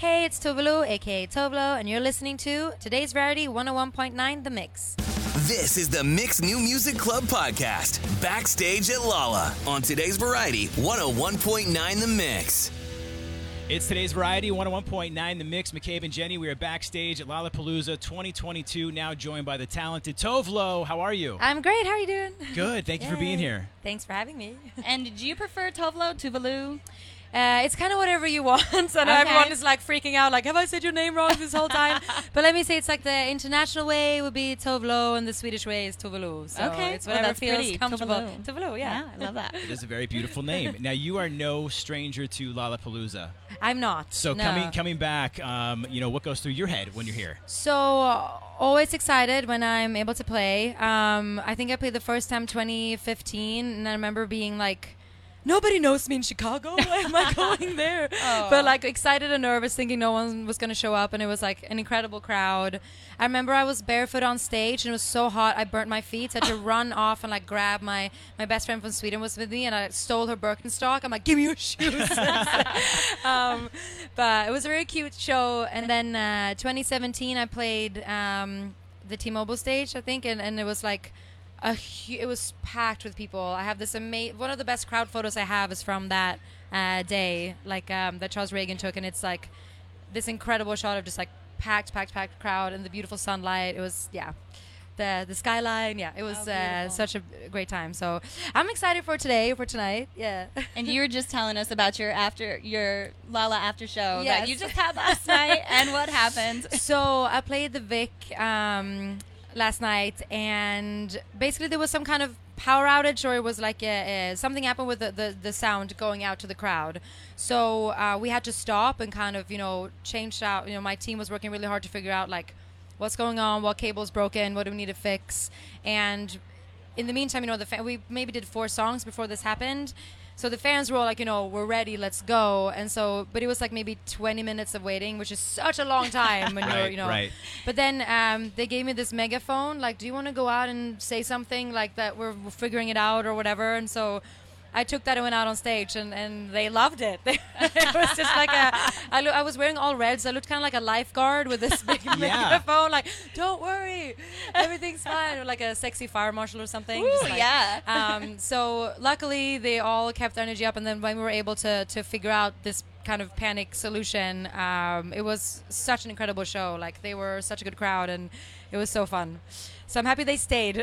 Hey, it's Tove Lo, aka Tove Lo, and you're listening to Today's Variety 101.9 The Mix. This is the Mix New Music Club Podcast, backstage at Lolla, on Today's Variety 101.9 The Mix. It's Today's Variety, 101.9 The Mix. McCabe and Jenny, we are backstage at Lollapalooza 2022, now joined by the talented Tove Lo. How are you? I'm great. How are you doing? Good. Thank you for being here. Thanks for having me. And do you prefer Tove Lo, Tove Lo? It's kind of whatever you want. And everyone is like freaking out, like, have I said your name wrong this whole time? But let me say, it's like the international way would be Tove Lo and the Swedish way is Tove Lo. So it's whatever feels pretty. Comfortable. Tove Lo, yeah, I love that. It is a very beautiful name. Now, you are no stranger to Lollapalooza. I'm not. So coming back, what goes through your head when you're here? So always excited when I'm able to play. I think I played the first time 2015, and I remember being like, nobody knows me in Chicago. Why am I going there? But like excited and nervous, thinking no one was going to show up. And it was like an incredible crowd. I remember I was barefoot on stage and it was so hot. I burnt my feet. So I had to run off and like grab my best friend from Sweden was with me, and I stole her Birkenstock. I'm like, give me your shoes. But it was a very cute show. And then 2017, I played the T Mobile stage, I think. And it was like, it was packed with people. I have this one of the best crowd photos I have is from that day, like that Charles Reagan took, and it's like this incredible shot of just like packed crowd and the beautiful sunlight. It was the skyline. It was such a great time. So I'm excited for tonight. Yeah. And you were just telling us about your Lolla after show that you just had last night and what happened. So I played the Vic. Last night, and basically there was some kind of power outage, or it was like something happened with the sound going out to the crowd, so we had to stop and kind of change out. My team was working really hard to figure out like what's going on, what cable's broken, what do we need to fix. And in the meantime, we maybe did 4 songs before this happened. So the fans were all like, we're ready, let's go. And so, but it was like maybe 20 minutes of waiting, which is such a long time when you're. Right. But then they gave me this megaphone, like, do you want to go out and say something like that? We're figuring it out or whatever. And so I took that and went out on stage, and they loved it. It was just like I was wearing all red, so I looked kind of like a lifeguard with this big microphone, like, don't worry, everything's fine, or like a sexy fire marshal or something. Ooh, just like, so luckily, they all kept their energy up, and then when we were able to figure out this kind of panic solution, it was such an incredible show. Like, they were such a good crowd, and it was so fun. So I'm happy they stayed.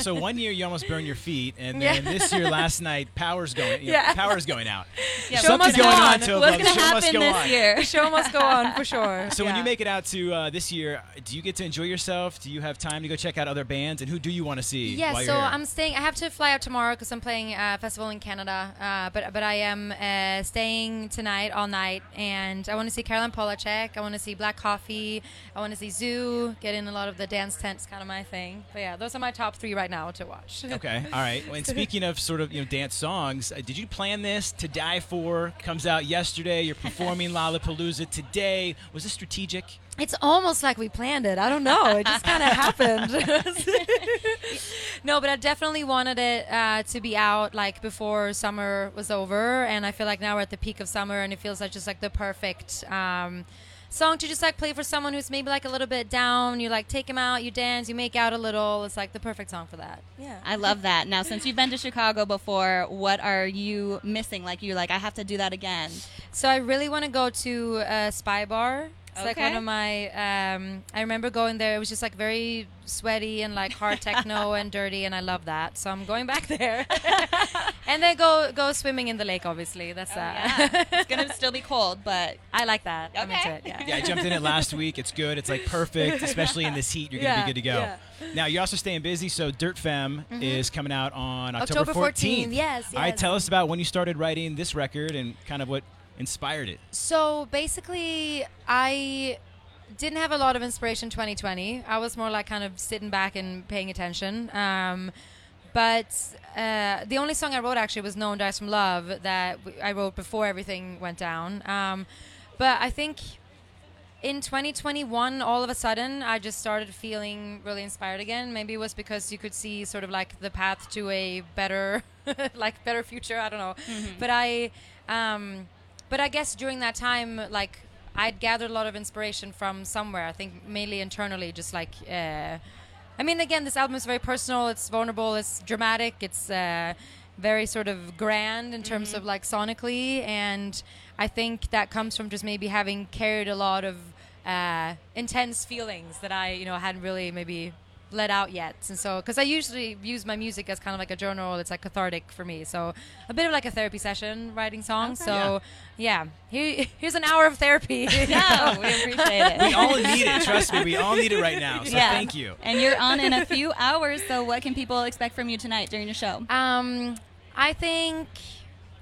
So 1 year you almost burned your feet, and then this year, last night, power's going out. Yeah, something's going on. What's going to happen this year? Show must go on, for sure. So when you make it out to this year, do you get to enjoy yourself? Do you have time to go check out other bands? And who do you want to see? Yeah, while you're here? I'm staying. I have to fly out tomorrow because I'm playing a festival in Canada. But I am staying tonight, all night, and I want to see Carolyn Polachek. I want to see Black Coffee. I want to see Zoo. Get in a lot of the dance. Tent's kind of my thing, but those are my top 3 right now to watch. Okay, all right. Well, and speaking of sort of dance songs, did you plan this? To Die For comes out yesterday. You're performing Lollapalooza today. Was this strategic? It's almost like we planned it. I don't know. It just kind of happened. No, but I definitely wanted it to be out like before summer was over, and I feel like now we're at the peak of summer, and it feels like just like the perfect. Song to just like play for someone who's maybe like a little bit down. You like take them out, you dance, you make out a little. It's like the perfect song for that. Yeah, I love that. Now, since you've been to Chicago before, what are you missing? Like, you're like, I have to do that again. So I really want to go to Spy Bar. It's like one of my, I remember going there. It was just like very sweaty and like hard techno and dirty, and I love that. So I'm going back there. And then go swimming in the lake, obviously. That's that. Yeah. It's going to still be cold, but I like that. Okay. I'm into it, I jumped in it last week. It's good. It's like perfect, especially in this heat. You're going to be good to go. Yeah. Now, you're also staying busy. So Dirt Femme is coming out on October 14th. Yes. All right, tell us about when you started writing this record and kind of what inspired it. So basically, I didn't have a lot of inspiration 2020. I was more like kind of sitting back and paying attention. But the only song I wrote actually was No One Dies From Love, that I wrote before everything went down. But I think in 2021, all of a sudden, I just started feeling really inspired again. Maybe it was because you could see sort of like the path to a better, like better future. I don't know. Mm-hmm. But I But I guess during that time, like, I'd gathered a lot of inspiration from somewhere. I think mainly internally, just like, I mean, again, this album is very personal. It's vulnerable. It's dramatic. It's very sort of grand in terms of like sonically. And I think that comes from just maybe having carried a lot of intense feelings that I, you know, hadn't really maybe let out yet. And so, because I usually use my music as kind of like a journal. It's like cathartic for me. So a bit of like a therapy session, writing songs. Okay. So yeah, here's an hour of therapy. Yeah, we appreciate it. We all need it. Trust me, we all need it right now. So yeah. Thank you. And you're on in a few hours. So what can people expect from you tonight during your show? I think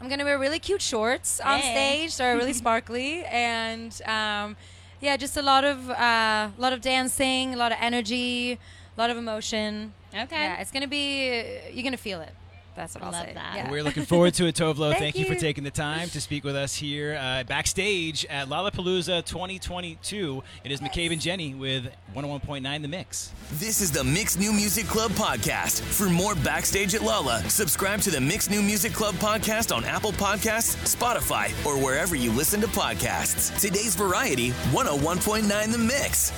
I'm gonna wear really cute shorts on stage. They're really sparkly, and yeah, just a lot of dancing, a lot of energy. A lot of emotion. Okay. Yeah, it's going to be, you're going to feel it. That's what I'll say. That. Yeah. We're looking forward to it, Tove Lo. Thank you for taking the time to speak with us here backstage at Lollapalooza 2022. It is McCabe and Jenny with 101.9 The Mix. This is the Mix New Music Club Podcast. For more Backstage at Lolla, subscribe to the Mix New Music Club Podcast on Apple Podcasts, Spotify, or wherever you listen to podcasts. Today's variety, 101.9 The Mix.